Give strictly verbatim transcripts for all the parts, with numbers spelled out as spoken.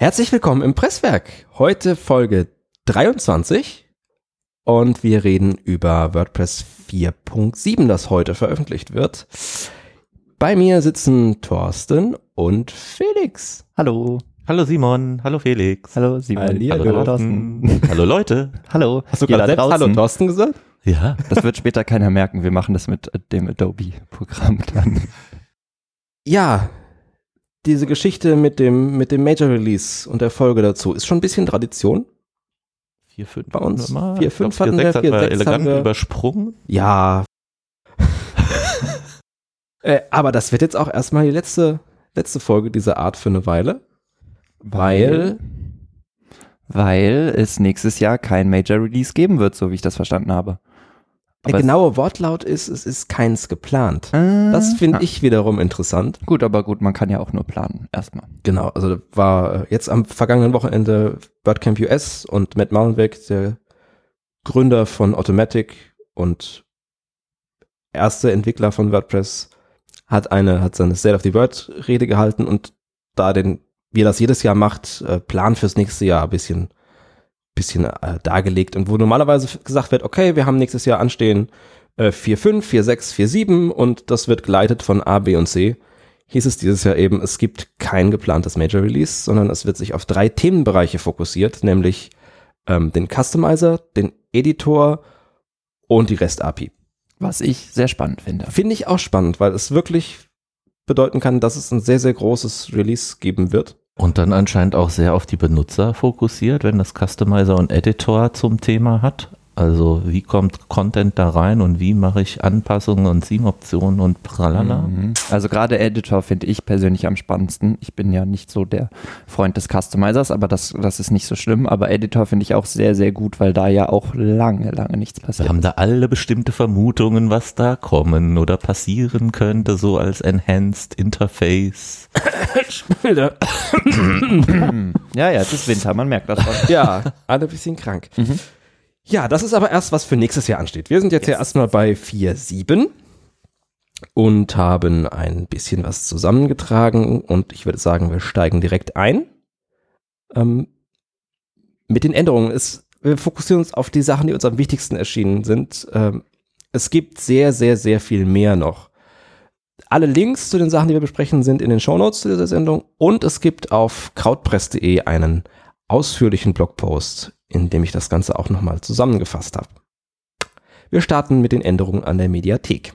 Herzlich willkommen im Presswerk. Heute Folge dreiundzwanzig und wir reden über WordPress vier Punkt sieben, das heute veröffentlicht wird. Bei mir sitzen Thorsten und Felix. Hallo. Hallo Simon. Hallo Felix. Hallo Simon. Hallier, hallo, hallo Thorsten. Hallo Leute. Hallo. Hast du gerade selbst draußen Hallo Thorsten gesagt? Ja. Das wird später keiner merken. Wir machen das mit dem Adobe-Programm dann. Ja. Diese Geschichte mit dem, mit dem Major Release und der Folge dazu ist schon ein bisschen Tradition. vier Komma fünf bei uns. vier Komma fünf hatten wir, vier Komma sechs elegant wir. Übersprungen. Ja. äh, aber das wird jetzt auch erstmal die letzte, letzte Folge dieser Art für eine Weile. Weil? Weil es nächstes Jahr kein Major Release geben wird, so wie ich das verstanden habe. Aber der genaue Wortlaut ist, es ist keins geplant. Äh, das finde ah. ich wiederum interessant. Gut, aber gut, man kann ja auch nur planen, erstmal. Genau, also war jetzt am vergangenen Wochenende Wordcamp U S und Matt Mullenweg, der Gründer von Automattic und erster Entwickler von WordPress, hat eine, hat seine State of the Word-Rede gehalten und da den, wie er das jedes Jahr macht, Plan fürs nächste Jahr ein bisschen bisschen äh, dargelegt und wo normalerweise gesagt wird, okay, wir haben nächstes Jahr anstehen äh, vier Punkt fünf, vier Punkt sechs, vier Punkt sieben und das wird geleitet von A, B und C. Hieß es dieses Jahr eben, es gibt kein geplantes Major Release, sondern es wird sich auf drei Themenbereiche fokussiert, nämlich ähm, den Customizer, den Editor und die REST-A P I. Was ich sehr spannend finde. Finde ich auch spannend, weil es wirklich bedeuten kann, dass es ein sehr, sehr großes Release geben wird. Und dann anscheinend auch sehr auf die Benutzer fokussiert, wenn das Customizer und Editor zum Thema hat. Also wie kommt Content da rein und wie mache ich Anpassungen und Theme-Optionen und pralala. Also gerade Editor finde ich persönlich am spannendsten. Ich bin ja nicht so der Freund des Customizers, aber das, das ist nicht so schlimm. Aber Editor finde ich auch sehr, sehr gut, weil da ja auch lange, lange nichts passiert. Wir haben da alle bestimmte Vermutungen, was da kommen oder passieren könnte, so als Enhanced Interface. Bilder. Ja, ja, es ist Winter, man merkt das schon. Ja, alle ein bisschen krank. Mhm. Ja, das ist aber erst, was für nächstes Jahr ansteht. Wir sind jetzt yes. ja erstmal bei vier Punkt sieben und haben ein bisschen was zusammengetragen und ich würde sagen, wir steigen direkt ein. Ähm, mit den Änderungen. Es, wir fokussieren uns auf die Sachen, die uns am wichtigsten erschienen sind. Ähm, es gibt sehr, sehr, sehr viel mehr noch. Alle Links zu den Sachen, die wir besprechen, sind in den Shownotes zu dieser Sendung und es gibt auf krautpress punkt de einen ausführlichen Blogpost, in dem ich das Ganze auch nochmal zusammengefasst habe. Wir starten mit den Änderungen an der Mediathek.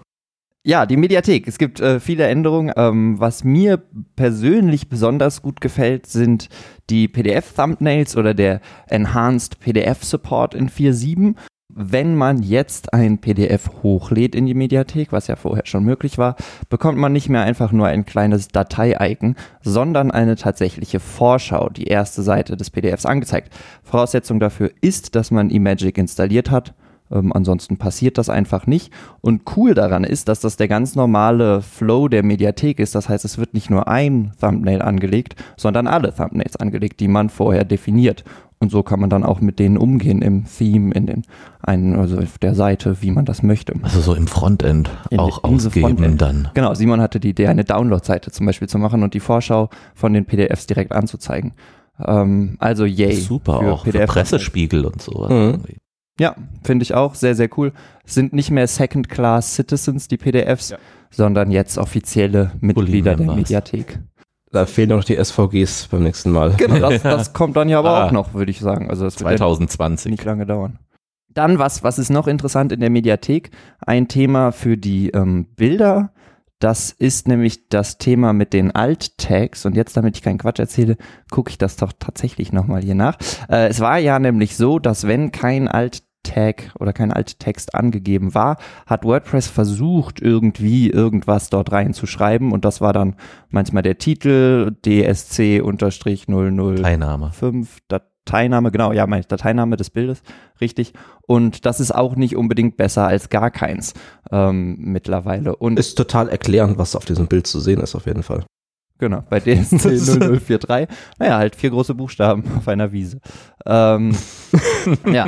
Ja, die Mediathek. Es gibt äh, viele Änderungen. Ähm, was mir persönlich besonders gut gefällt, sind die P D F-Thumbnails oder der Enhanced P D F-Support in vier Punkt sieben. Wenn man jetzt ein P D F hochlädt in die Mediathek, was ja vorher schon möglich war, bekommt man nicht mehr einfach nur ein kleines Datei-Icon, sondern eine tatsächliche Vorschau, die erste Seite des P D Fs angezeigt. Voraussetzung dafür ist, dass man eMagic installiert hat. Ähm, ansonsten passiert das einfach nicht. Und cool daran ist, dass das der ganz normale Flow der Mediathek ist. Das heißt, es wird nicht nur ein Thumbnail angelegt, sondern alle Thumbnails angelegt, die man vorher definiert. Und so kann man dann auch mit denen umgehen im Theme, in den einen, also auf der Seite, wie man das möchte. Also so im Frontend in, auch in ausgeben Frontend. Dann. Genau, Simon hatte die Idee, eine Download-Seite zum Beispiel zu machen und die Vorschau von den P D Fs direkt anzuzeigen. Ähm, also yay. Super, für auch P D F für Pressespiegel und sowas. Mhm. Ja, finde ich auch sehr, sehr cool. Es sind nicht mehr Second-Class-Citizens, die P D Fs, ja. sondern jetzt offizielle Mitglieder der Mediathek. Da fehlen noch die S V Gs beim nächsten Mal. Genau, das, das kommt dann ja aber ah, auch noch, würde ich sagen. Also das zwanzig zwanzig. Wird nicht lange dauern. Dann, was, was ist noch interessant in der Mediathek? Ein Thema für die ähm, Bilder. Das ist nämlich das Thema mit den Alt-Tags. Und jetzt, damit ich keinen Quatsch erzähle, gucke ich das doch tatsächlich nochmal hier nach. Äh, es war ja nämlich so, dass wenn kein Alt-Tag oder kein Alt-Text angegeben war, hat WordPress versucht, irgendwie irgendwas dort reinzuschreiben. Und das war dann manchmal der Titel, D S C null null fünf. Dateiname. Dateiname, genau, ja, meine ich, Dateiname des Bildes, richtig. Und das ist auch nicht unbedingt besser als gar keins ähm, mittlerweile. Und ist total erklärend, was auf diesem Bild zu sehen ist, auf jeden Fall. Genau, bei D S C null null vier drei. Naja, halt vier große Buchstaben auf einer Wiese. Ähm, ja,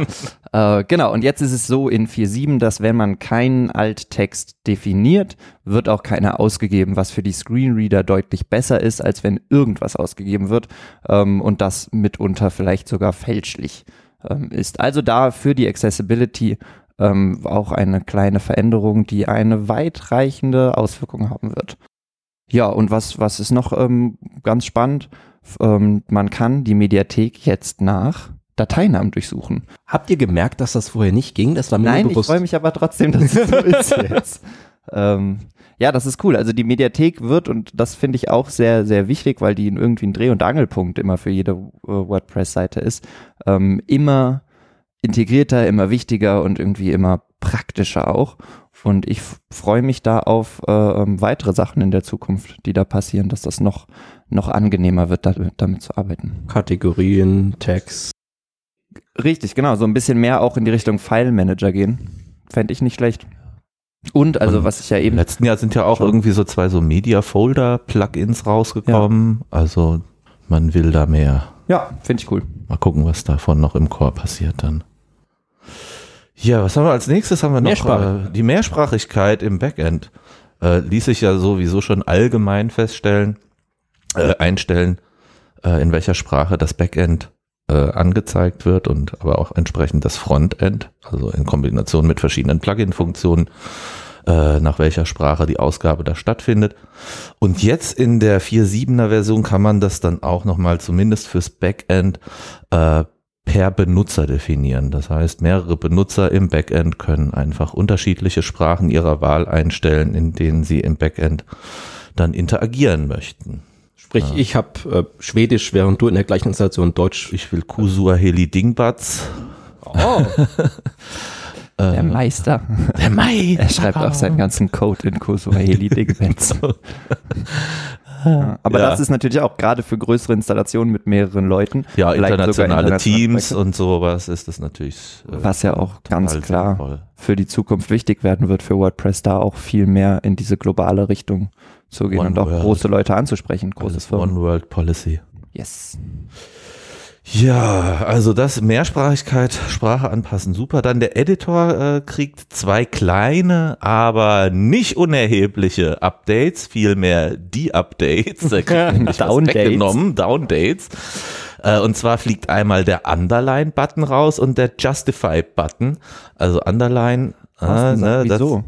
äh, genau. Und jetzt ist es so in vier Punkt sieben, dass wenn man keinen Alttext definiert, wird auch keiner ausgegeben, was für die Screenreader deutlich besser ist, als wenn irgendwas ausgegeben wird. Ähm, und das mitunter vielleicht sogar fälschlich ähm, ist. Also da für die Accessibility ähm, auch eine kleine Veränderung, die eine weitreichende Auswirkung haben wird. Ja, und was was ist noch ähm, ganz spannend? Ähm, man kann die Mediathek jetzt nach Dateinamen durchsuchen. Habt ihr gemerkt, dass das vorher nicht ging? Das war mir Nein, unbewusst. Ich freue mich aber trotzdem, dass es so ist jetzt. Ähm, ja, das ist cool. Also die Mediathek wird, und das finde ich auch sehr, sehr wichtig, weil die irgendwie ein Dreh- und Angelpunkt immer für jede äh, WordPress-Seite ist, ähm, immer integrierter, immer wichtiger und irgendwie immer praktischer auch. Und ich f- freue mich da auf äh, weitere Sachen in der Zukunft, die da passieren, dass das noch, noch angenehmer wird, damit, damit zu arbeiten. Kategorien, Tags. Richtig, genau. So ein bisschen mehr auch in die Richtung File-Manager gehen. Fände ich nicht schlecht. Und, also Und was ich ja eben... Im letzten Jahr sind ja auch irgendwie so zwei so Media-Folder-Plugins rausgekommen. Ja. Also man will da mehr. Ja, finde ich cool. Mal gucken, was davon noch im Core passiert dann. Ja, was haben wir als nächstes? Haben wir noch Mehrsprach- äh, die Mehrsprachigkeit im Backend. Äh, ließ sich ja sowieso schon allgemein feststellen, äh, einstellen, äh, in welcher Sprache das Backend äh, angezeigt wird und aber auch entsprechend das Frontend, also in Kombination mit verschiedenen Plugin-Funktionen, äh, nach welcher Sprache die Ausgabe da stattfindet. Und jetzt in der vier Punkt siebener Version kann man das dann auch nochmal zumindest fürs Backend äh, per Benutzer definieren. Das heißt, mehrere Benutzer im Backend können einfach unterschiedliche Sprachen ihrer Wahl einstellen, in denen sie im Backend dann interagieren möchten. Sprich, ja. ich habe äh, Schwedisch, während du in der gleichen Installation Deutsch... Ich will Kusuaheli Dingbatz. Oh. Der Meister. Der Meister. Er schreibt auch seinen ganzen Code in Kusuaheli Dingbatz. Ja, aber ja. das ist natürlich auch gerade für größere Installationen mit mehreren Leuten. Ja, internationale international Teams und sowas ist das natürlich. Äh, Was ja auch ganz klar sinnvoll. Für die Zukunft wichtig werden wird für WordPress, da auch viel mehr in diese globale Richtung zu gehen One und auch World. Große Leute anzusprechen. Großes One World Policy. Yes. Ja, also das Mehrsprachigkeit, Sprache anpassen, super. Dann der Editor äh, kriegt zwei kleine, aber nicht unerhebliche Updates, vielmehr die Updates, da kriegt nämlich was weggenommen, Downdates. Äh, und zwar fliegt einmal der Underline-Button raus und der Justify-Button. Also Underline, äh, ne, wieso? Das,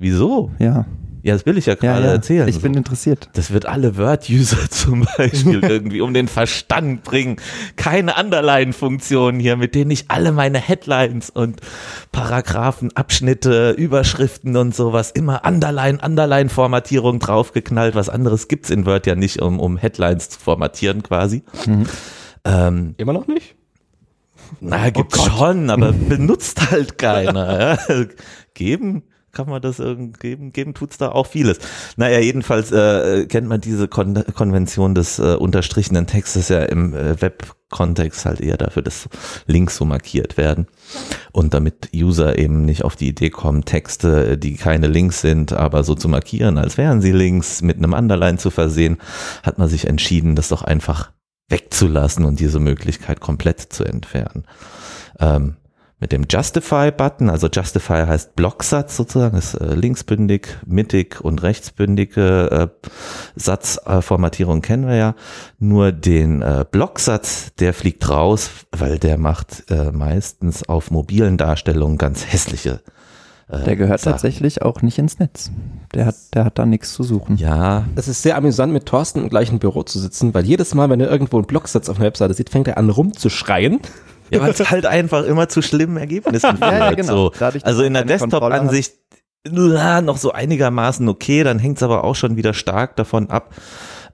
wieso? Ja. Ja, das will ich ja gerade ja, ja. erzählen. Ich bin so. interessiert. Das wird alle Word-User zum Beispiel irgendwie um den Verstand bringen. Keine Underline-Funktionen hier, mit denen ich alle meine Headlines und Paragraphen, Abschnitte, Überschriften und sowas immer Underline, Underline-Formatierung draufgeknallt. Was anderes gibt's in Word ja nicht, um, um Headlines zu formatieren quasi. Mhm. Ähm, immer noch nicht? Na, gibt's oh schon, aber benutzt halt keiner. Ja. Geben? Kann man das irgendwie geben? Geben tut's da auch vieles. Naja, jedenfalls äh, kennt man diese Kon- Konvention des äh, unterstrichenen Textes ja im äh, Web-Kontext halt eher dafür, dass Links so markiert werden. Und damit User eben nicht auf die Idee kommen, Texte, die keine Links sind, aber so zu markieren, als wären sie Links, mit einem Underline zu versehen, hat man sich entschieden, das doch einfach wegzulassen und diese Möglichkeit komplett zu entfernen. Ähm, Mit dem Justify-Button, also Justify heißt Blocksatz sozusagen, ist äh, linksbündig, mittig und rechtsbündige äh, Satzformatierung äh, kennen wir ja. Nur den äh, Blocksatz, der fliegt raus, weil der macht äh, meistens auf mobilen Darstellungen ganz hässliche äh, Der gehört Sachen. Tatsächlich auch nicht ins Netz. Der hat, der hat da nichts zu suchen. Ja. Es ist sehr amüsant, mit Thorsten im gleichen Büro zu sitzen, weil jedes Mal, wenn er irgendwo einen Blocksatz auf einer Webseite sieht, fängt er an rumzuschreien. Ja, weil es halt einfach immer zu schlimmen Ergebnissen führt. Ja, ja, genau. so. Also in der Desktop-Ansicht na, noch so einigermaßen okay, dann hängt es aber auch schon wieder stark davon ab,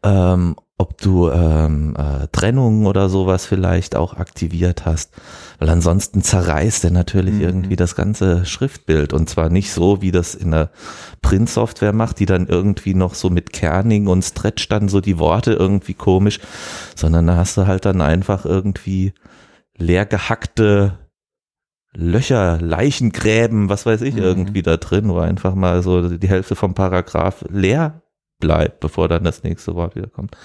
ähm, ob du ähm, äh, Trennungen oder sowas vielleicht auch aktiviert hast. Weil ansonsten zerreißt er natürlich mhm. irgendwie das ganze Schriftbild. Und zwar nicht so, wie das in der Print-Software macht, die dann irgendwie noch so mit Kerning und Stretch dann so die Worte irgendwie komisch, sondern da hast du halt dann einfach irgendwie leer gehackte Löcher, Leichengräben, was weiß ich, mhm. irgendwie da drin, wo einfach mal so die Hälfte vom Paragraph leer bleibt, bevor dann das nächste Wort wieder kommt.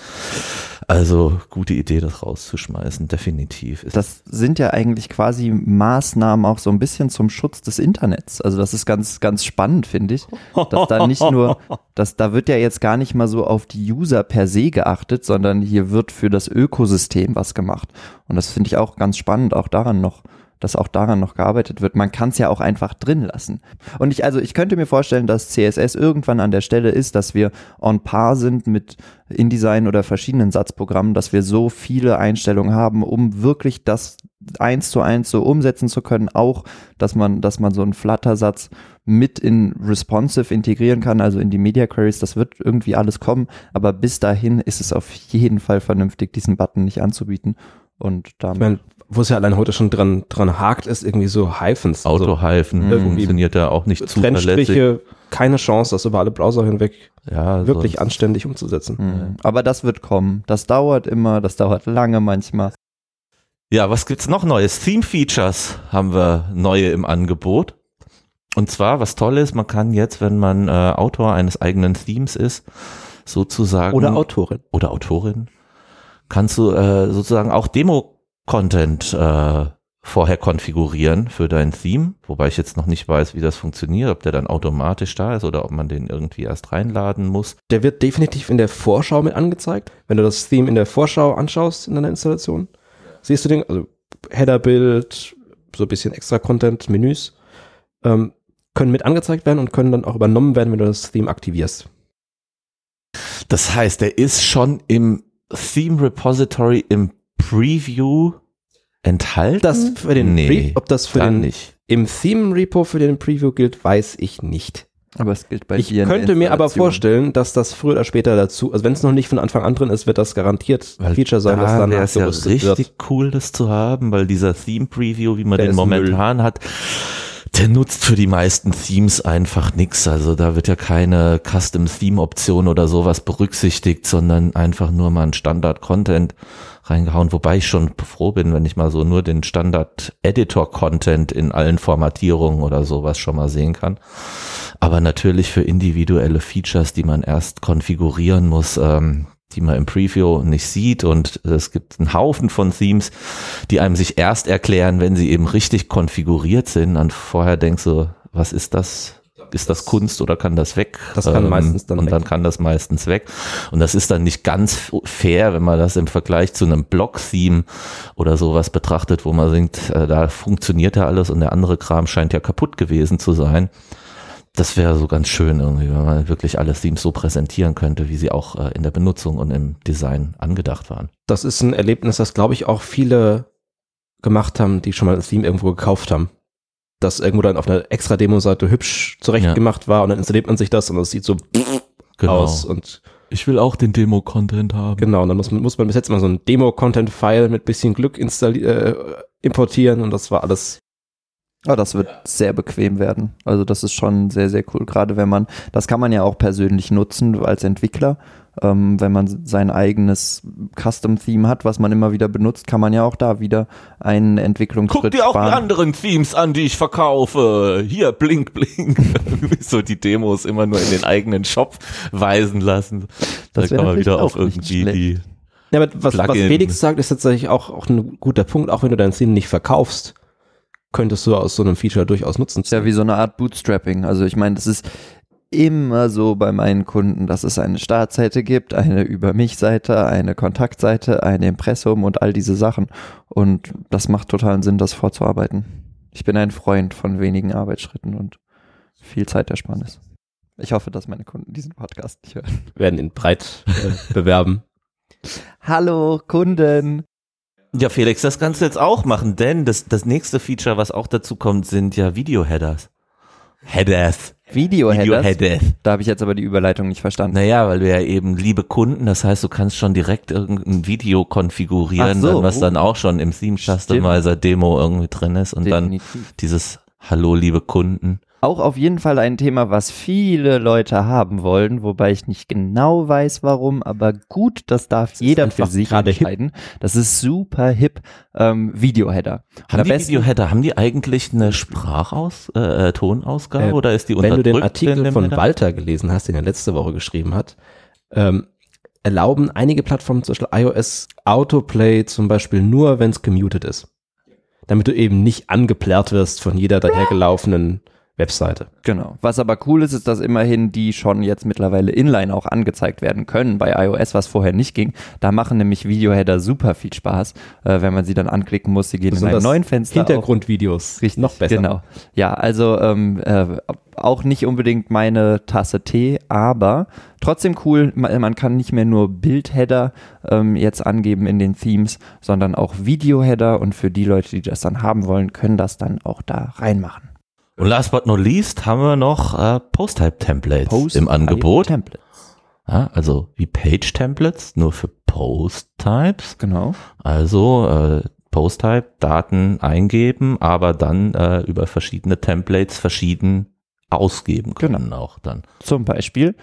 Also gute Idee, das rauszuschmeißen, definitiv. Das sind ja eigentlich quasi Maßnahmen auch so ein bisschen zum Schutz des Internets. Also das ist ganz, ganz spannend, finde ich. Dass da nicht nur, dass da wird ja jetzt gar nicht mal so auf die User per se geachtet, sondern hier wird für das Ökosystem was gemacht. Und das finde ich auch ganz spannend, auch daran noch. dass auch daran noch gearbeitet wird. Man kann es ja auch einfach drin lassen. Und ich also ich könnte mir vorstellen, dass C S S irgendwann an der Stelle ist, dass wir on par sind mit InDesign oder verschiedenen Satzprogrammen, dass wir so viele Einstellungen haben, um wirklich das eins zu eins so umsetzen zu können, auch, dass man, dass man so einen Flutter-Satz mit in Responsive integrieren kann, also in die Media Queries, das wird irgendwie alles kommen, aber bis dahin ist es auf jeden Fall vernünftig, diesen Button nicht anzubieten. Und damit, ich mein, wo es ja allein heute schon dran, dran hakt, ist irgendwie so Hyphens. Auto-Hyphen also, funktioniert ja auch nicht zuverlässig. Keine Chance, das über alle Browser hinweg ja, wirklich sonst. anständig umzusetzen. Mhm. Aber das wird kommen. Das dauert immer, das dauert lange manchmal. Ja, was gibt's noch Neues? Theme-Features haben wir neue im Angebot. Und zwar, was toll ist, man kann jetzt, wenn man äh, Autor eines eigenen Themes ist, sozusagen. Oder Autorin. Oder Autorin. Kannst du äh, sozusagen auch Demo-Content äh, vorher konfigurieren für dein Theme, wobei ich jetzt noch nicht weiß, wie das funktioniert, ob der dann automatisch da ist oder ob man den irgendwie erst reinladen muss. Der wird definitiv in der Vorschau mit angezeigt. Wenn du das Theme in der Vorschau anschaust in deiner Installation, siehst du den, also Header-Bild, so ein bisschen extra Content, Menüs, ähm, können mit angezeigt werden und können dann auch übernommen werden, wenn du das Theme aktivierst. Das heißt, der ist schon im Theme Repository im Preview enthalten? Das für den nee, Pre- ob das für den nicht. Im Theme Repo für den Preview gilt, weiß ich nicht. Aber es gilt bei ich dir. Ich könnte mir aber vorstellen, dass das früher oder später dazu, also wenn es noch nicht von Anfang an drin ist, wird das garantiert ein Feature sein, dass dann nachgerüstet wird. Das wäre ja richtig cool, das zu haben, weil dieser Theme Preview, wie man der den momentan Müll. hat, der nutzt für die meisten Themes einfach nichts. Also da wird ja keine Custom-Theme-Option oder sowas berücksichtigt, sondern einfach nur mal ein Standard-Content reingehauen. Wobei ich schon froh bin, wenn ich mal so nur den Standard-Editor-Content in allen Formatierungen oder sowas schon mal sehen kann. Aber natürlich für individuelle Features, die man erst konfigurieren muss, ähm, die man im Preview nicht sieht, und es gibt einen Haufen von Themes, die einem sich erst erklären, wenn sie eben richtig konfiguriert sind, und vorher denkst du, was ist das? Ist das Kunst oder kann das weg? Das kann ähm, meistens dann und weg. dann kann das meistens weg. Und das ist dann nicht ganz fair, wenn man das im Vergleich zu einem Blog-Theme oder sowas betrachtet, wo man denkt, äh, da funktioniert ja alles und der andere Kram scheint ja kaputt gewesen zu sein. Das wäre so ganz schön irgendwie, wenn man wirklich alle Themes so präsentieren könnte, wie sie auch äh, in der Benutzung und im Design angedacht waren. Das ist ein Erlebnis, das, glaube ich, auch viele gemacht haben, die schon mal ein Theme irgendwo gekauft haben. Das irgendwo dann auf einer extra Demo-Seite hübsch zurecht ja. gemacht war, und dann installiert man sich das und das sieht so genau. aus. Und ich will auch den Demo-Content haben. Genau, und dann muss man, muss man bis jetzt mal so ein Demo-Content-File mit bisschen Glück installi- äh, importieren, und das war alles. Oh, das wird sehr bequem werden. Also das ist schon sehr, sehr cool. Gerade wenn man, das kann man ja auch persönlich nutzen als Entwickler. Ähm, wenn man sein eigenes Custom-Theme hat, was man immer wieder benutzt, kann man ja auch da wieder einen Entwicklungsschritt sparen. Guck dir auch sparen. die anderen Themes an, die ich verkaufe. Hier, blink, blink. So die Demos immer nur in den eigenen Shop weisen lassen. Da kann man wieder auf irgendwie die ja, aber was, was Felix sagt, ist tatsächlich auch, auch ein guter Punkt, auch wenn du dein Theme nicht verkaufst. Könntest du aus so einem Feature durchaus nutzen. Ja, wie so eine Art Bootstrapping. Also ich meine, das ist immer so bei meinen Kunden, dass es eine Startseite gibt, eine Über-mich-Seite, eine Kontaktseite, ein Impressum und all diese Sachen. Und das macht totalen Sinn, das vorzuarbeiten. Ich bin ein Freund von wenigen Arbeitsschritten und viel Zeitersparnis. Ich hoffe, dass meine Kunden diesen Podcast nicht hören. Wir werden ihn breit äh, bewerben. Hallo Kunden! Ja, Felix, das kannst du jetzt auch machen, denn das, das nächste Feature, was auch dazu kommt, sind ja Video-Headers. Headers. Video-Headers? Video-Headers. Da habe ich jetzt aber die Überleitung nicht verstanden. Naja, weil du ja eben liebe Kunden, das heißt, du kannst schon direkt irgendein Video konfigurieren, so, dann, was uh. dann auch schon im Theme Customizer Demo irgendwie drin ist, und Definitiv. dann dieses Hallo, liebe Kunden. Auch auf jeden Fall ein Thema, was viele Leute haben wollen, wobei ich nicht genau weiß, warum, aber gut, das darf das jeder für sich entscheiden. Hip. Das ist super hip. Ähm, Videoheader. Haben die Videoheader, haben die eigentlich eine Sprachaus, äh, Tonausgabe äh, oder ist die unterdrückt? Wenn du den Artikel von Header? Walter gelesen hast, den er letzte Woche geschrieben hat, ähm, erlauben einige Plattformen, zum Beispiel iOS, Autoplay zum Beispiel nur, wenn es gemutet ist. Damit du eben nicht angeplärrt wirst von jeder dahergelaufenen Webseite. Genau. Was aber cool ist, ist, dass immerhin die schon jetzt mittlerweile inline auch angezeigt werden können bei iOS, was vorher nicht ging. Da machen nämlich Videoheader super viel Spaß, äh, wenn man sie dann anklicken muss. Sie gehen in einem neuen Fenster Hintergrundvideos. Auf. Richtig, noch besser. Genau. Ja, also ähm, äh, auch nicht unbedingt meine Tasse Tee, aber trotzdem cool. Man, man kann nicht mehr nur Bildheader ähm, jetzt angeben in den Themes, sondern auch Videoheader. Und für die Leute, die das dann haben wollen, können das dann auch da reinmachen. Und last but not least haben wir noch äh, Post-Type-Templates Post im Angebot. Templates. Ja, also wie Page-Templates, nur für Post-Types. Genau. Also äh, Post-Type-Daten eingeben, aber dann äh, über verschiedene Templates verschieden ausgeben können genau. auch dann. Zum Beispiel,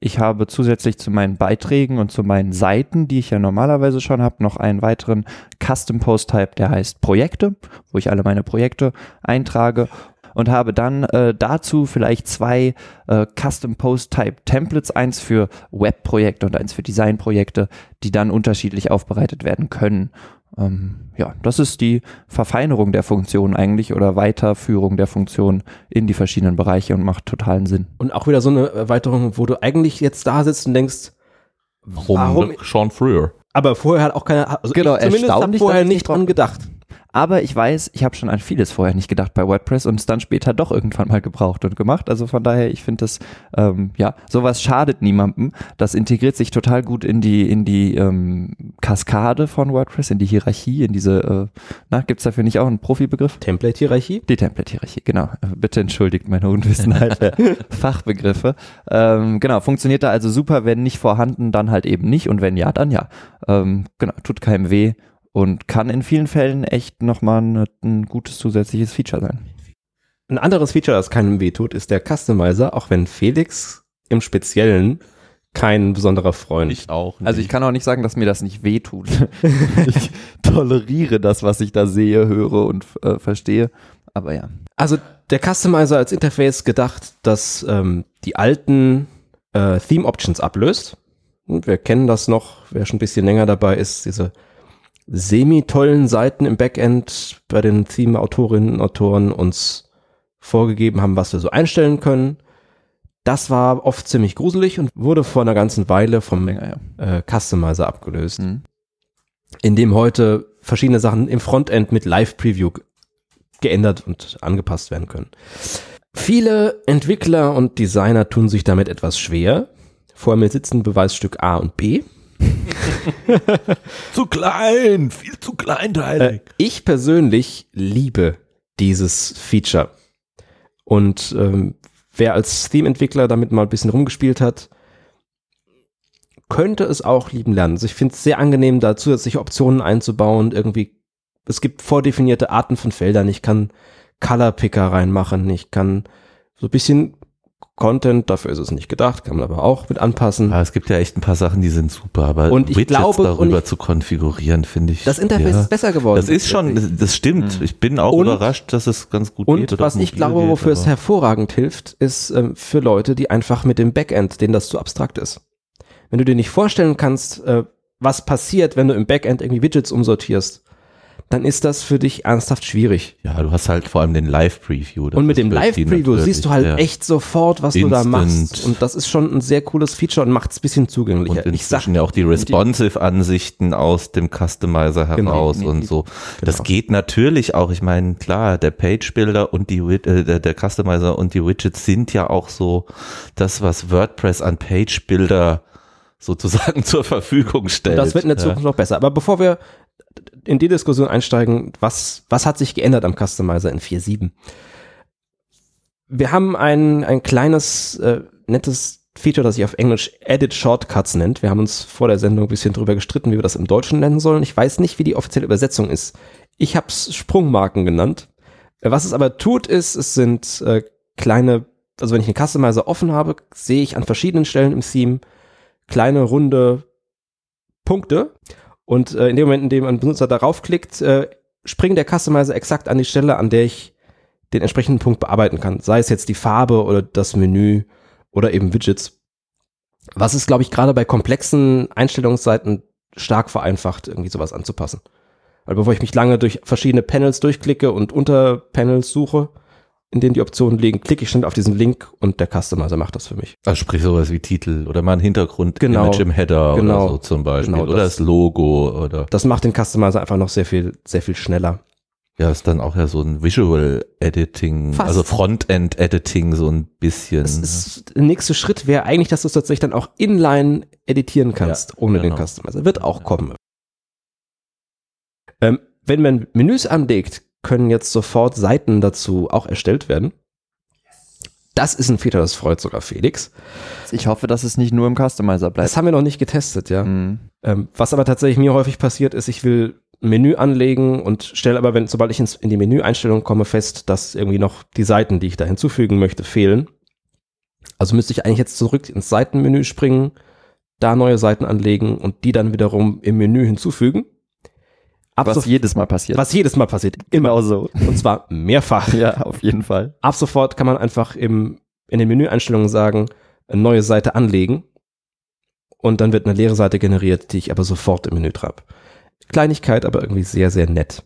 ich habe zusätzlich zu meinen Beiträgen und zu meinen Seiten, die ich ja normalerweise schon habe, noch einen weiteren Custom-Post-Type, der heißt Projekte, wo ich alle meine Projekte eintrage. Und habe dann äh, dazu vielleicht zwei äh, Custom-Post-Type-Templates, eins für Webprojekte und eins für Designprojekte, die dann unterschiedlich aufbereitet werden können. Ähm, ja, das ist die Verfeinerung der Funktion eigentlich oder Weiterführung der Funktion in die verschiedenen Bereiche und macht totalen Sinn. Und auch wieder so eine Erweiterung, wo du eigentlich jetzt da sitzt und denkst, warum, warum? schon früher? Aber vorher hat auch keiner, also genau, ich zumindest habe vorher nicht dran gedacht. Aber ich weiß, ich habe schon an vieles vorher nicht gedacht bei WordPress und es dann später doch irgendwann mal gebraucht und gemacht. Also von daher, ich finde das, ähm, ja, sowas schadet niemandem. Das integriert sich total gut in die in die ähm, Kaskade von WordPress, in die Hierarchie, in diese, äh, na, gibt's dafür nicht auch einen Profibegriff? Template-Hierarchie? Die Template-Hierarchie, genau. Bitte entschuldigt meine Unwissenheit. Fachbegriffe. Ähm, genau, funktioniert da also super, wenn nicht vorhanden, dann halt eben nicht und wenn ja, dann ja. Ähm, genau, tut keinem weh. Und kann in vielen Fällen echt nochmal ein, ein gutes zusätzliches Feature sein. Ein anderes Feature, das keinem wehtut, ist der Customizer, auch wenn Felix im Speziellen kein besonderer Freund ist. Also ich kann auch nicht sagen, dass mir das nicht wehtut. Ich toleriere das, was ich da sehe, höre und äh, verstehe, aber ja. Also der Customizer als Interface gedacht, dass ähm, die alten äh, Theme-Options ablöst. Und wir kennen das noch, wer schon ein bisschen länger dabei ist, diese semi-tollen Seiten im Backend bei den Theme-Autorinnen und Autoren uns vorgegeben haben, was wir so einstellen können. Das war oft ziemlich gruselig und wurde vor einer ganzen Weile vom äh, Customizer abgelöst, mhm. in dem heute verschiedene Sachen im Frontend mit Live-Preview geändert und angepasst werden können. Viele Entwickler und Designer tun sich damit etwas schwer. Vor mir sitzen Beweisstück A und B. Zu klein, viel zu kleinteilig. Äh, ich persönlich liebe dieses Feature. Und ähm, wer als Theme-Entwickler damit mal ein bisschen rumgespielt hat, könnte es auch lieben lernen. Also ich finde es sehr angenehm, da zusätzliche Optionen einzubauen. Irgendwie, es gibt vordefinierte Arten von Feldern. Ich kann Color-Picker reinmachen. Ich kann so ein bisschen Content, dafür ist es nicht gedacht, kann man aber auch mit anpassen. Ja, es gibt ja echt ein paar Sachen, die sind super, aber und ich Widgets glaube, darüber und ich, zu konfigurieren, finde ich. Das Interface ja, ist besser geworden. Das ist schon, das, das stimmt. Ich bin auch und, überrascht, dass es ganz gut und geht. Und was ich glaube, geht, wofür es hervorragend hilft, ist ähm, für Leute, die einfach mit dem Backend, denen das zu abstrakt ist. Wenn du dir nicht vorstellen kannst, äh, was passiert, wenn du im Backend irgendwie Widgets umsortierst, dann ist das für dich ernsthaft schwierig. Ja, du hast halt vor allem den Live-Preview. Und mit dem Live-Preview siehst du halt echt sofort, was Instant. Du da machst. Und das ist schon ein sehr cooles Feature und macht es ein bisschen zugänglicher. Und inzwischen ja auch die Responsive-Ansichten aus dem Customizer heraus genau. und so. Genau. Das geht natürlich auch. Ich meine, klar, der Page-Builder und die äh, der Customizer und die Widgets sind ja auch so das, was WordPress an Page-Builder sozusagen zur Verfügung stellt. Und das wird in der Zukunft ja. noch besser. Aber bevor wir in die Diskussion einsteigen, was, was hat sich geändert am Customizer in vier Punkt sieben? Wir haben ein, ein kleines, äh, nettes Feature, das sich auf Englisch Edit Shortcuts nennt. Wir haben uns vor der Sendung ein bisschen drüber gestritten, wie wir das im Deutschen nennen sollen. Ich weiß nicht, wie die offizielle Übersetzung ist. Ich habe es Sprungmarken genannt. Was es aber tut, ist, es sind äh, kleine, also wenn ich einen Customizer offen habe, sehe ich an verschiedenen Stellen im Theme kleine, runde Punkte. Und äh, in dem Moment, in dem ein Benutzer darauf klickt, äh, springt der Customizer exakt an die Stelle, an der ich den entsprechenden Punkt bearbeiten kann. Sei es jetzt die Farbe oder das Menü oder eben Widgets. was ist, glaube ich, gerade bei komplexen Einstellungsseiten stark vereinfacht, irgendwie sowas anzupassen. Weil bevor ich mich lange durch verschiedene Panels durchklicke und Unterpanels suche, in denen die Optionen liegen, klicke ich schnell auf diesen Link und der Customizer macht das für mich. Also sprich sowas wie Titel oder mal einen Hintergrund, genau, Image im Header, genau, oder so zum Beispiel, genau, oder das, das Logo oder. Das macht den Customizer einfach noch sehr viel, sehr viel schneller. Ja, ist dann auch ja so ein Visual Editing, fast, also Frontend Editing so ein bisschen. Es ist, der nächste Schritt wäre eigentlich, dass du es tatsächlich dann auch inline editieren kannst, ja, ohne, genau, den Customizer. Wird auch, ja, kommen. Ähm, wenn man Menüs anlegt, können jetzt sofort Seiten dazu auch erstellt werden. Das ist ein Feature, das freut sogar Felix. Ich hoffe, dass es nicht nur im Customizer bleibt. Das haben wir noch nicht getestet, ja. Mhm. Ähm, was aber tatsächlich mir häufig passiert ist, ich will Menü anlegen und stelle aber, wenn, sobald ich ins, in die Menüeinstellung komme, fest, dass irgendwie noch die Seiten, die ich da hinzufügen möchte, fehlen. Also müsste ich eigentlich jetzt zurück ins Seitenmenü springen, da neue Seiten anlegen und die dann wiederum im Menü hinzufügen. Ab was so, jedes Mal passiert. Was jedes Mal passiert. Immer genau so. Und zwar mehrfach. Ja, auf jeden Fall. Ab sofort kann man einfach im, in den Menüeinstellungen sagen, eine neue Seite anlegen und dann wird eine leere Seite generiert, die ich aber sofort im Menü treibe. Kleinigkeit, aber irgendwie sehr, sehr nett.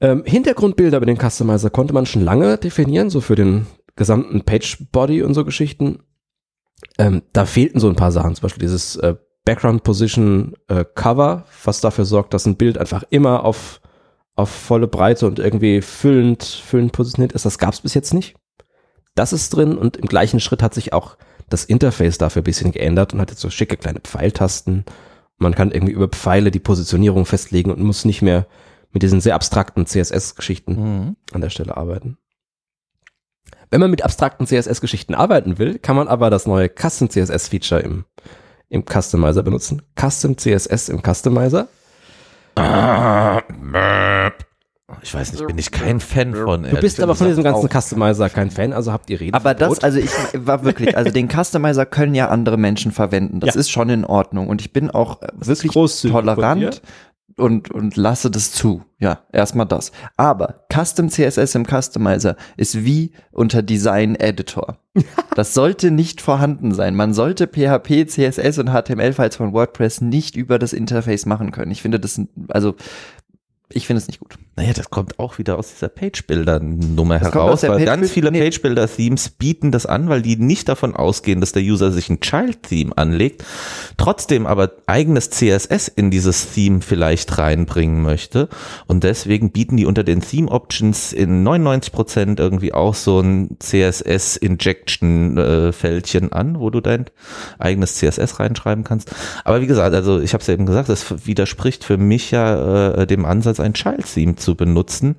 Ähm, Hintergrundbilder über den Customizer konnte man schon lange definieren, so für den gesamten Page-Body und so Geschichten. Ähm, da fehlten so ein paar Sachen, zum Beispiel dieses äh, Background-Position-Cover, äh, was dafür sorgt, dass ein Bild einfach immer auf, auf volle Breite und irgendwie füllend, füllend positioniert ist. Das gab es bis jetzt nicht. Das ist drin und im gleichen Schritt hat sich auch das Interface dafür ein bisschen geändert und hat jetzt so schicke kleine Pfeiltasten. Man kann irgendwie über Pfeile die Positionierung festlegen und muss nicht mehr mit diesen sehr abstrakten C S S-Geschichten mhm. an der Stelle arbeiten. Wenn man mit abstrakten C S S-Geschichten arbeiten will, kann man aber das neue Custom-C S S-Feature im, im Customizer benutzen. Custom-C S S im Customizer. Ich weiß nicht, bin ich kein Fan von. Du bist aber von diesem ganzen Customizer kein Fan, also habt ihr Reden. Aber das, also ich war wirklich, also den Customizer können ja andere Menschen verwenden. Das ja. ist schon in Ordnung und ich bin auch wirklich tolerant und, und lasse das zu. Ja, erstmal das. Aber Custom C S S im Customizer ist wie unter Design Editor. Das sollte nicht vorhanden sein. Man sollte P H P, C S S und H T M L-Files von WordPress nicht über das Interface machen können. Ich finde das, also Ich finde es nicht gut. Naja, das kommt auch wieder aus dieser Page-Builder-Nummer heraus, weil Page- ganz viele nee. Page-Builder-Themes bieten das an, weil die nicht davon ausgehen, dass der User sich ein Child-Theme anlegt, trotzdem aber eigenes C S S in dieses Theme vielleicht reinbringen möchte und deswegen bieten die unter den Theme-Options in neunundneunzig Prozent irgendwie auch so ein C S S-Injection-Fältchen an, wo du dein eigenes C S S reinschreiben kannst. Aber wie gesagt, also ich habe es ja eben gesagt, das widerspricht für mich ja äh, dem Ansatz, ein Child-Theme zu benutzen,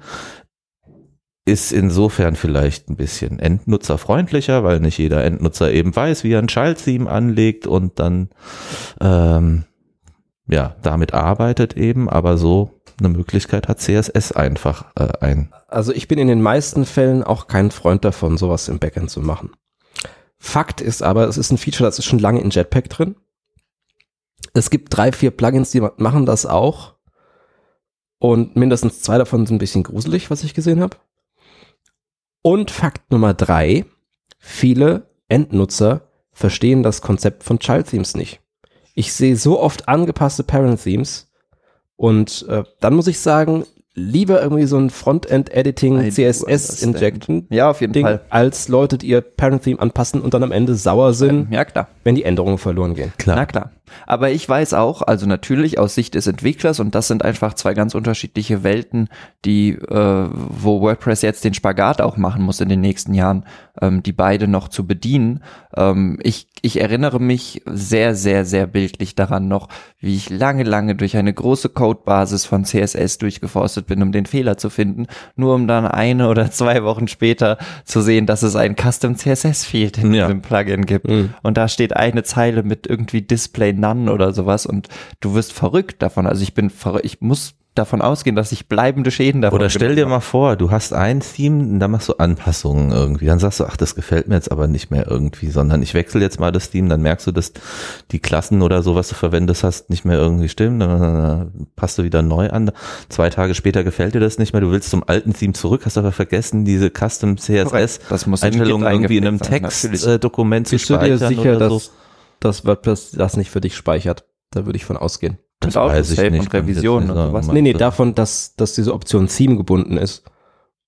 ist insofern vielleicht ein bisschen endnutzerfreundlicher, weil nicht jeder Endnutzer eben weiß, wie er ein Child-Theme anlegt und dann ähm, ja, damit arbeitet eben, aber so eine Möglichkeit hat C S S einfach äh, ein. Also ich bin in den meisten Fällen auch kein Freund davon, sowas im Backend zu machen. Fakt ist aber, es ist ein Feature, das ist schon lange in Jetpack drin. Es gibt drei, vier Plugins, die machen das auch. Und mindestens zwei davon sind ein bisschen gruselig, was ich gesehen habe. Und Fakt Nummer drei, viele Endnutzer verstehen das Konzept von Child-Themes nicht. Ich sehe so oft angepasste Parent-Themes und äh, dann muss ich sagen, lieber irgendwie so ein Frontend-Editing, C S S-Injecten, ja, auf jeden Ding, Fall, als Leute, die ihr Parent-Theme anpassen und dann am Ende sauer sind, ja, klar, wenn die Änderungen verloren gehen. Klar. Na klar. Aber ich weiß auch, also natürlich aus Sicht des Entwicklers, und das sind einfach zwei ganz unterschiedliche Welten, die, äh, wo WordPress jetzt den Spagat auch machen muss in den nächsten Jahren, ähm, die beide noch zu bedienen. Ähm, ich, ich erinnere mich sehr, sehr, sehr bildlich daran noch, wie ich lange, lange durch eine große Codebasis von C S S durchgeforstet bin, um den Fehler zu finden, nur um dann eine oder zwei Wochen später zu sehen, dass es ein Custom C S S fehlt in ja. diesem Plugin gibt. Mhm. Und da steht eine Zeile mit irgendwie Display None oder sowas und du wirst verrückt davon. Also ich bin verrückt, ich muss davon ausgehen, dass sich bleibende Schäden davon Oder stell dir mal vor, du hast ein Theme und dann machst du Anpassungen irgendwie. Dann sagst du, ach, das gefällt mir jetzt aber nicht mehr irgendwie, sondern ich wechsle jetzt mal das Theme, dann merkst du, dass die Klassen oder so, was du verwendest hast, nicht mehr irgendwie stimmen. Dann passt du wieder neu an. Zwei Tage später gefällt dir das nicht mehr. Du willst zum alten Theme zurück, hast aber vergessen, diese Custom C S S-Einstellungen irgendwie in einem Textdokument zu speichern. Bist du dir sicher, oder dass, so? dass WordPress das nicht für dich speichert? Da würde ich von ausgehen. Das weiß ich nicht. Und Revision und sowas. Nee, nee, davon, dass, dass diese Option Theme gebunden ist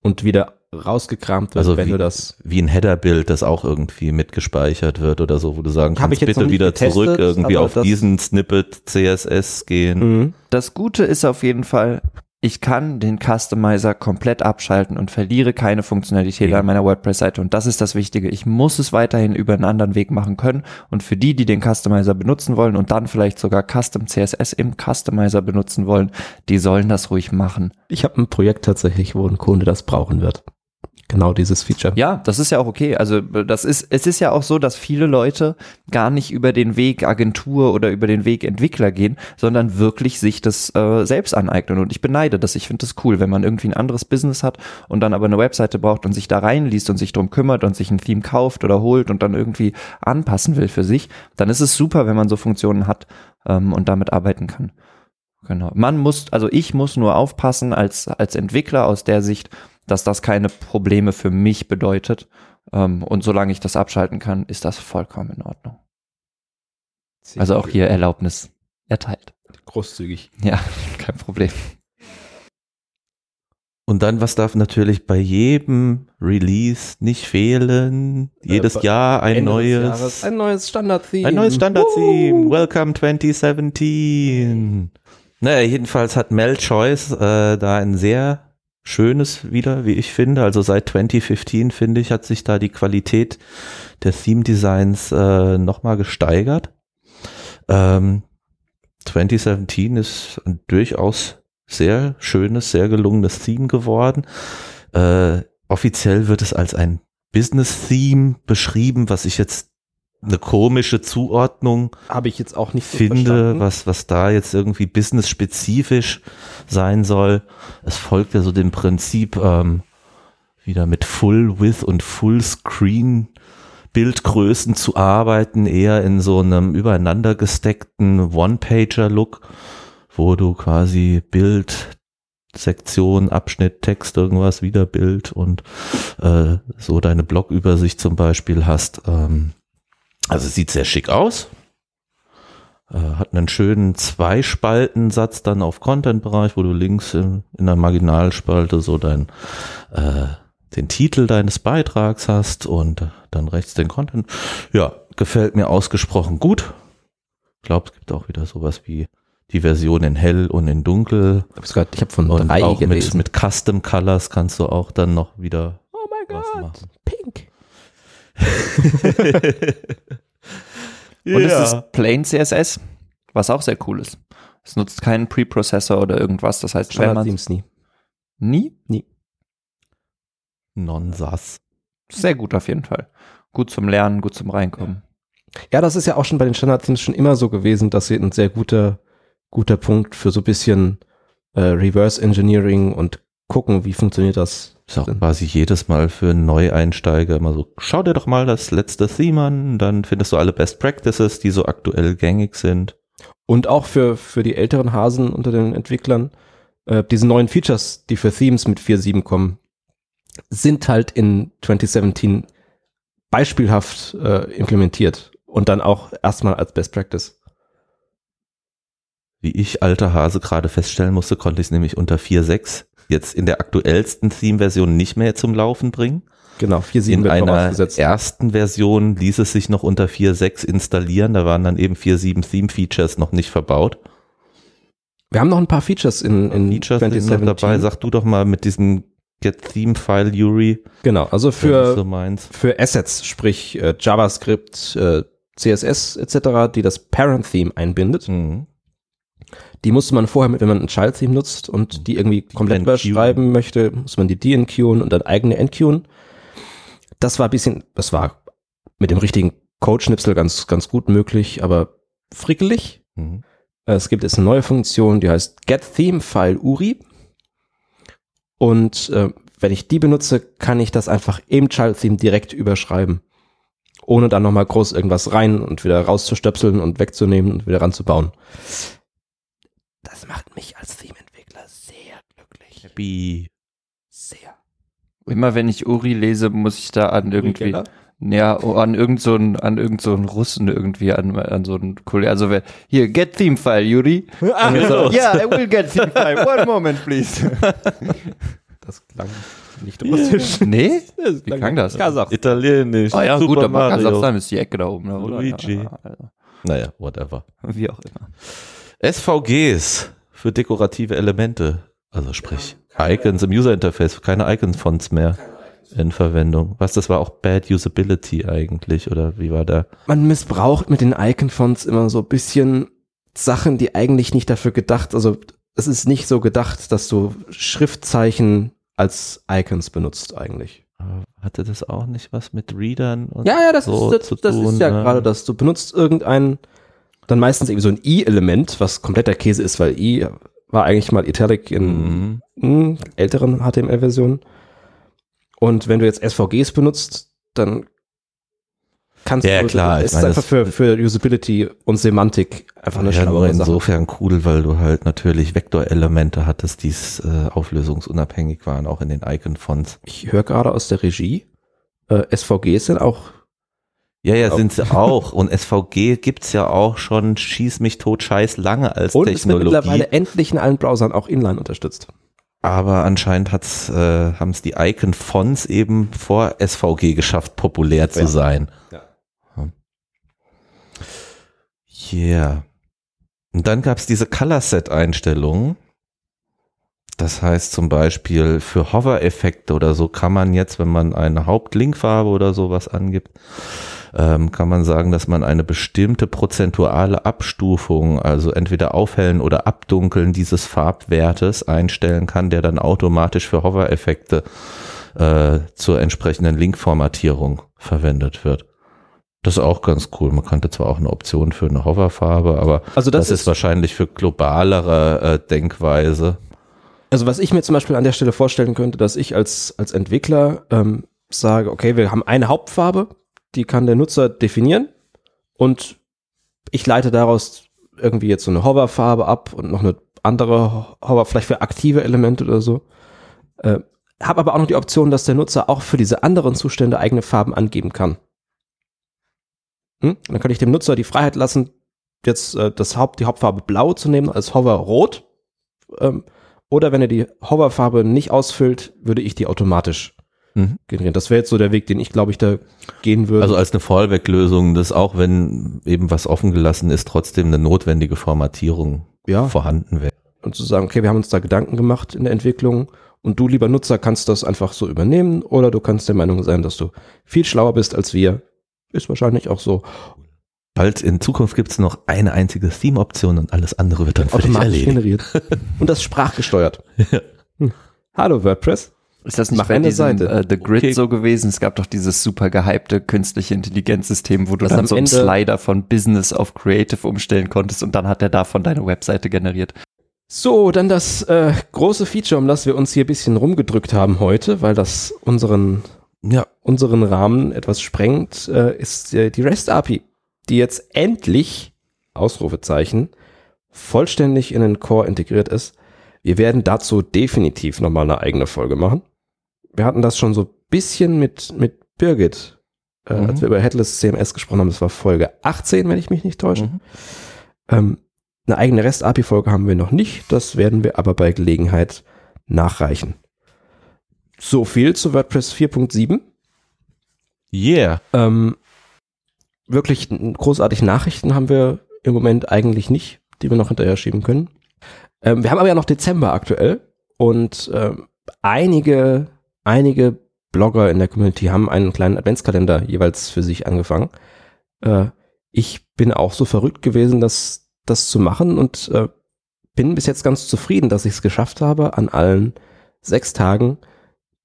und wieder rausgekramt wird, also wenn wie, du das. Wie ein Header-Bild, das auch irgendwie mitgespeichert wird oder so, wo du sagen kannst, bitte wieder getestet, zurück irgendwie auf diesen Snippet C S S gehen. Mhm. Das Gute ist auf jeden Fall, ich kann den Customizer komplett abschalten und verliere keine Funktionalität mhm. an meiner WordPress-Seite. Und das ist das Wichtige. Ich muss es weiterhin über einen anderen Weg machen können. Und für die, die den Customizer benutzen wollen und dann vielleicht sogar Custom C S S im Customizer benutzen wollen, die sollen das ruhig machen. Ich habe ein Projekt tatsächlich, wo ein Kunde das brauchen wird. Genau dieses Feature. Ja, das ist ja auch okay. Also das ist, es ist ja auch so, dass viele Leute gar nicht über den Weg Agentur oder über den Weg Entwickler gehen, sondern wirklich sich das äh, selbst aneignen. Und ich beneide das. Ich finde das cool, wenn man irgendwie ein anderes Business hat und dann aber eine Webseite braucht und sich da reinliest und sich drum kümmert und sich ein Theme kauft oder holt und dann irgendwie anpassen will für sich, dann ist es super, wenn man so Funktionen hat ähm, und damit arbeiten kann. Genau. Man muss, also ich muss nur aufpassen als, als Entwickler aus der Sicht, dass das keine Probleme für mich bedeutet. Und solange ich das abschalten kann, ist das vollkommen in Ordnung. Sehr also auch hier Erlaubnis erteilt. Großzügig. Ja, kein Problem. Und dann, was darf natürlich bei jedem Release nicht fehlen? Jedes äh, Jahr ein Ende neues... Ein neues Standard-Theme. Ein neues Standard-Theme. Uh. Welcome zwanzig siebzehn. Naja, jedenfalls hat Mel Choice äh, da ein sehr... Schönes wieder, wie ich finde. Also seit zwanzig fünfzehn, finde ich, hat sich da die Qualität des Theme-Designs äh, nochmal gesteigert. Ähm, zwanzig siebzehn ist ein durchaus sehr schönes, sehr gelungenes Theme geworden. Äh, offiziell wird es als ein Business-Theme beschrieben, was ich jetzt eine komische Zuordnung habe ich jetzt auch nicht so finde, verstanden. was was da jetzt irgendwie business-spezifisch sein soll. Es folgt ja so dem Prinzip ähm, wieder mit Full-Width und Full-Screen Bildgrößen zu arbeiten, eher in so einem übereinander gesteckten One-Pager-Look, wo du quasi Bild, Sektion, Abschnitt, Text, irgendwas, wieder Bild und äh, so deine Blogübersicht zum Beispiel hast. Ähm, Also es sieht sehr schick aus, äh, hat einen schönen Zweispaltensatz dann auf Content-Bereich, wo du links in, in der Marginalspalte so dein, äh, den Titel deines Beitrags hast und dann rechts den Content. Ja, gefällt mir ausgesprochen gut. Ich glaube, es gibt auch wieder sowas wie die Version in hell und in dunkel. Ich habe hab von und drei auch gelesen. Mit, mit Custom Colors kannst du auch dann noch wieder oh mein was Gott, machen. Pink. Und ja. Es ist plain C S S, was auch sehr cool ist. Es nutzt keinen Preprocessor oder irgendwas, das heißt Standard-Themes nie. Nie? Nie. Non-Sass. Sehr gut auf jeden Fall. Gut zum Lernen, gut zum Reinkommen. Ja, das ist ja auch schon bei den Standard-Themes schon immer so gewesen, dass sie ein sehr guter, guter Punkt für so ein bisschen äh, Reverse-Engineering und gucken, wie funktioniert das. Ist auch quasi jedes Mal für einen Neueinsteiger immer so, schau dir doch mal das letzte Theme an, dann findest du alle Best Practices, die so aktuell gängig sind. Und auch für, für die älteren Hasen unter den Entwicklern, äh, diese neuen Features, die für Themes mit vier Punkt sieben kommen, sind halt in zwanzig siebzehn beispielhaft äh, implementiert und dann auch erstmal als Best Practice. Wie ich, alter Hase, gerade feststellen musste, konnte ich es nämlich unter vier Punkt sechs jetzt in der aktuellsten Theme-Version nicht mehr zum Laufen bringen. Genau, vier Punkt sieben in wird einer ersten Version ließ es sich noch unter vier Punkt sechs installieren, da waren dann eben vier Punkt sieben Theme-Features noch nicht verbaut. Wir haben noch ein paar Features in, in Features sind noch dabei, sag du doch mal mit diesem Get-Theme-File, Yuri. Genau, also für, für Assets, sprich äh, JavaScript, äh, C S S et cetera, die das Parent-Theme einbindet. Mhm. Die musste man vorher, mit, wenn man ein Child-Theme nutzt und die irgendwie komplett überschreiben möchte, muss man die de-enqueuen und dann eigene enqueuen. Das war ein bisschen, das war mit dem richtigen Code-Schnipsel ganz, ganz gut möglich, aber frickelig. Mhm. Es gibt jetzt eine neue Funktion, die heißt GetThemeFileURI. Und äh, wenn ich die benutze, kann ich das einfach im Child-Theme direkt überschreiben, ohne dann nochmal groß irgendwas rein und wieder rauszustöpseln und wegzunehmen und wieder ranzubauen. Das macht mich als Theme-Entwickler sehr glücklich. Happy. Sehr. Immer wenn ich Uri lese, muss ich da an irgendwie, Uri ja, an irgend so einen, an irgend so einen Russen irgendwie, an, an so einen Kollegen, also wer, hier, get theme file, Uri. Ah, ja, yeah, I will get theme file. One moment, please. Das klang nicht russisch. Nee? Das klang Wie klang das? Kasach. Italienisch. Ah ja, Super gut, aber Kasachstan ist die Ecke da oben, oder? Luigi. Ja, also. Naja, whatever. Wie auch immer. S V Gs für dekorative Elemente. Also sprich, Icons im User-Interface, keine Icon-Fonts mehr in Verwendung. Was, das war auch Bad Usability eigentlich, oder wie war da? Man missbraucht mit den Icon-Fonts immer so ein bisschen Sachen, die eigentlich nicht dafür gedacht, also es ist nicht so gedacht, dass du Schriftzeichen als Icons benutzt eigentlich. Hatte das auch nicht was mit Readern und ja, ja, das so ist, das, zu das tun? Ist ja ne? gerade das. Du benutzt irgendein, dann meistens eben so ein I-Element, was kompletter Käse ist, weil I war eigentlich mal Italic in mhm. älteren H T M L-Versionen. Und wenn du jetzt S V Gs benutzt, dann kannst ja, du... Ja, klar. Es ist meine, einfach für, für Usability und Semantik einfach eine ja, schlauere Sache. Insofern cool, weil du halt natürlich Vektorelemente hattest, die äh, auflösungsunabhängig waren, auch in den Icon-Fonts. Ich höre gerade aus der Regie, äh, S V Gs sind auch... Ja, ja, sind sie auch. Und S V G gibt's ja auch schon, schieß mich tot, scheiß lange als und Technologie. Und es wird mittlerweile endlich in allen Browsern auch inline unterstützt. Aber anscheinend hat's, äh, haben's die Icon-Fonts eben vor S V G geschafft, populär zu ja. sein. Ja. Yeah. Und dann gab's diese Color-Set-Einstellungen. Das heißt zum Beispiel für Hover-Effekte oder so kann man jetzt, wenn man eine Hauptlinkfarbe oder sowas angibt, ähm, kann man sagen, dass man eine bestimmte prozentuale Abstufung, also entweder aufhellen oder abdunkeln dieses Farbwertes einstellen kann, der dann automatisch für Hover-Effekte äh, zur entsprechenden Linkformatierung verwendet wird. Das ist auch ganz cool. Man kannte zwar auch eine Option für eine Hoverfarbe, aber also das, das ist, ist wahrscheinlich für globalere äh, Denkweise. Also was ich mir zum Beispiel an der Stelle vorstellen könnte, dass ich als, als Entwickler ähm, sage, okay, wir haben eine Hauptfarbe, die kann der Nutzer definieren und ich leite daraus irgendwie jetzt so eine Hoverfarbe ab und noch eine andere Hover, vielleicht für aktive Elemente oder so. Äh, habe aber auch noch die Option, dass der Nutzer auch für diese anderen Zustände eigene Farben angeben kann. Hm? Dann kann ich dem Nutzer die Freiheit lassen, jetzt äh, das Haupt, die Hauptfarbe blau zu nehmen als Hover rot. Ähm, Oder wenn er die Hoverfarbe nicht ausfüllt, würde ich die automatisch mhm. generieren. Das wäre jetzt so der Weg, den ich, glaube ich, da gehen würde. Also als eine Fallback-Lösung, dass auch wenn eben was offen gelassen ist, trotzdem eine notwendige Formatierung ja. vorhanden wäre. Und zu sagen, okay, wir haben uns da Gedanken gemacht in der Entwicklung und du, lieber Nutzer, kannst das einfach so übernehmen oder du kannst der Meinung sein, dass du viel schlauer bist als wir. Ist wahrscheinlich auch so. Bald in Zukunft gibt es noch eine einzige Theme-Option und alles andere wird dann automatisch generiert. Und das sprachgesteuert. Ja. Hm. Hallo WordPress. Ist das nicht Mach bei diesem uh, The Grid okay. so gewesen? Es gab doch dieses super gehypte künstliche Intelligenzsystem, wo du das dann so einen Slider von Business auf Creative umstellen konntest und dann hat er davon deine Webseite generiert. So, dann das äh, große Feature, um das wir uns hier ein bisschen rumgedrückt haben heute, weil das unseren, ja, unseren Rahmen etwas sprengt, äh, ist äh, die REST A P I. Die jetzt endlich, Ausrufezeichen, vollständig in den Core integriert ist. Wir werden dazu definitiv nochmal eine eigene Folge machen. Wir hatten das schon so ein bisschen mit, mit Birgit, äh, mhm. als wir über Headless C M S gesprochen haben. Das war Folge achtzehn, wenn ich mich nicht täusche. Mhm. Ähm, eine eigene REST A P I-Folge haben wir noch nicht. Das werden wir aber bei Gelegenheit nachreichen. So viel zu WordPress vier Punkt sieben. Yeah. Ähm, Wirklich großartige Nachrichten haben wir im Moment eigentlich nicht, die wir noch hinterher schieben können. Ähm, wir haben aber ja noch Dezember aktuell und ähm, einige, einige Blogger in der Community haben einen kleinen Adventskalender jeweils für sich angefangen. Äh, ich bin auch so verrückt gewesen, das, das zu machen und äh, bin bis jetzt ganz zufrieden, dass ich es geschafft habe, an allen sechs Tagen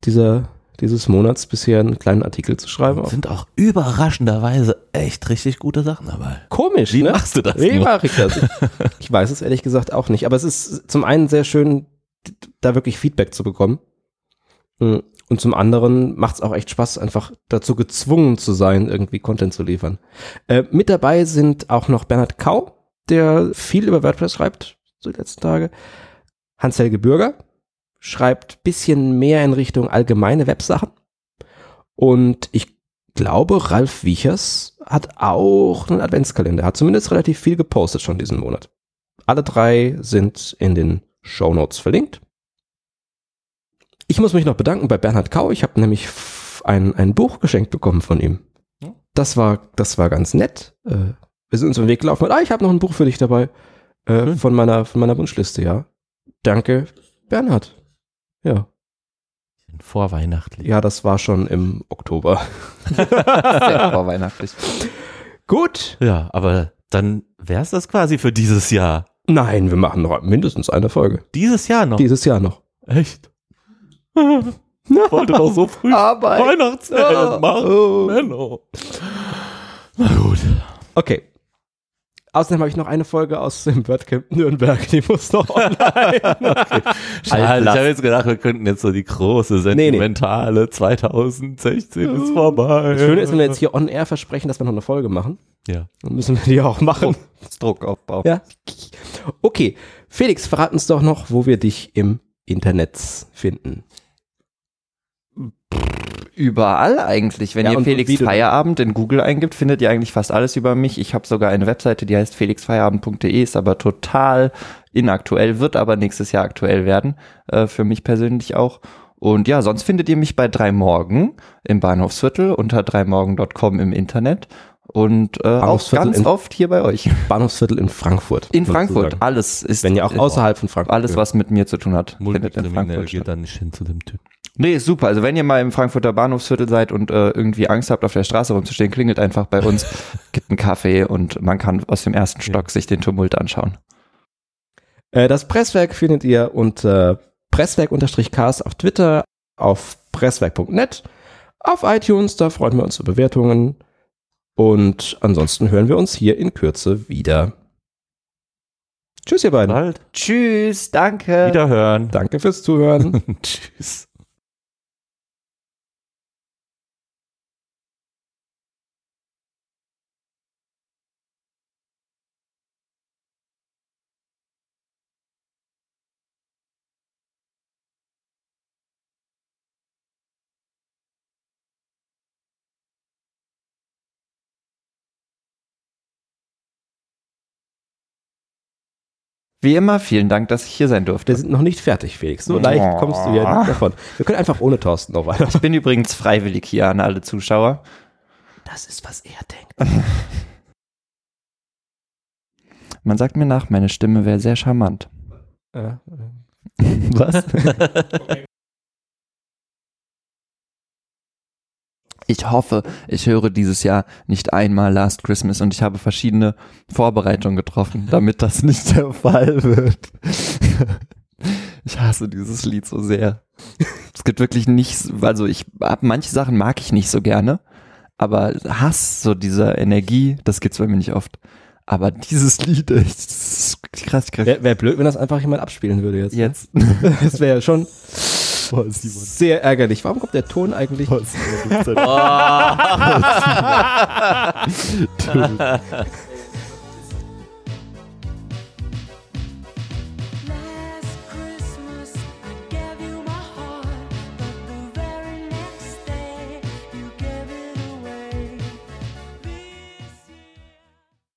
dieser dieses Monats bisher einen kleinen Artikel zu schreiben. Sind auch überraschenderweise echt richtig gute Sachen dabei. Komisch, Wie ne? machst du das? Wie mache ich das? Ich weiß es ehrlich gesagt auch nicht. Aber es ist zum einen sehr schön, da wirklich Feedback zu bekommen. Und zum anderen macht es auch echt Spaß, einfach dazu gezwungen zu sein, irgendwie Content zu liefern. Äh, mit dabei sind auch noch Bernhard Kau, der viel über WordPress schreibt, so die letzten Tage. Hans-Helge Bürger schreibt ein bisschen mehr in Richtung allgemeine Websachen. Und ich glaube, Ralf Wiechers hat auch einen Adventskalender. Hat zumindest relativ viel gepostet schon diesen Monat. Alle drei sind in den Shownotes verlinkt. Ich muss mich noch bedanken bei Bernhard Kau. Ich habe nämlich ein, ein Buch geschenkt bekommen von ihm. Das war, das war ganz nett. Wir sind uns im Weg gelaufen. Ah, ich habe noch ein Buch für dich dabei. Äh, von meiner, von meiner Wunschliste, ja. Danke, Bernhard. Ja. Vorweihnachtlich. Ja, das war schon im Oktober. Sehr vorweihnachtlich. Gut. Ja, aber dann wäre es das quasi für dieses Jahr. Nein, wir machen noch mindestens eine Folge. Dieses Jahr noch? Dieses Jahr noch. Echt? Ich wollte doch so früh Arbeit. Weihnachtsferien machen. Oh. Na gut. Okay. Außerdem habe ich noch eine Folge aus dem Wordcamp Nürnberg, die muss noch online. Okay. Scheiße, ich habe jetzt gedacht, wir könnten jetzt so die große, sentimentale nee, nee. zwanzig sechzehn ist vorbei. Das Schöne ist, wenn wir jetzt hier on air versprechen, dass wir noch eine Folge machen. Ja. Dann müssen wir die auch machen. Oh, Druck aufbauen. Ja. Okay, Felix, verrat uns doch noch, wo wir dich im Internet finden. Überall eigentlich. Wenn ja, ihr Felix Feierabend in Google eingibt, findet ihr eigentlich fast alles über mich. Ich habe sogar eine Webseite, die heißt Felix Feierabend punkt de, ist aber total inaktuell, wird aber nächstes Jahr aktuell werden, äh, für mich persönlich auch. Und ja, sonst findet ihr mich bei drei Morgen im Bahnhofsviertel unter drei Morgen punkt com im Internet und äh, auch ganz oft hier bei euch. Bahnhofsviertel in Frankfurt. In Frankfurt, alles ist. Wenn ihr auch außerhalb von Frankfurt. Alles, was mit mir zu tun hat, findet in Frankfurt statt. Geht dann nicht hin zu dem Typ. Nee, ist super. Also wenn ihr mal im Frankfurter Bahnhofsviertel seid und äh, irgendwie Angst habt, auf der Straße rumzustehen, klingelt einfach bei uns, gibt einen Kaffee und man kann aus dem ersten Stock sich den Tumult anschauen. Äh, das Presswerk findet ihr unter presswerk-cast auf Twitter, auf presswerk punkt net, auf iTunes, da freuen wir uns über Bewertungen und ansonsten hören wir uns hier in Kürze wieder. Tschüss ihr beiden. Bald. Tschüss, danke. Wiederhören. Danke fürs Zuhören. Tschüss. Wie immer, vielen Dank, dass ich hier sein durfte. Wir sind noch nicht fertig, Felix. So leicht oh. kommst du ja nicht davon. Wir können einfach ohne Thorsten noch weiter. Ich bin übrigens freiwillig hier an alle Zuschauer. Das ist, was er denkt. Man sagt mir nach, meine Stimme wäre sehr charmant. Äh, äh. Was? Ich hoffe, ich höre dieses Jahr nicht einmal Last Christmas und ich habe verschiedene Vorbereitungen getroffen, damit das nicht der Fall wird. Ich hasse dieses Lied so sehr. Es gibt wirklich nichts, also ich hab, manche Sachen mag ich nicht so gerne, aber Hass, so diese Energie, das gibt's bei mir nicht oft. Aber dieses Lied ist krass, krass. Wäre wär blöd, wenn das einfach jemand abspielen würde jetzt. Jetzt. Das wäre ja schon... Sehr ärgerlich. Warum kommt der Ton eigentlich? Oh,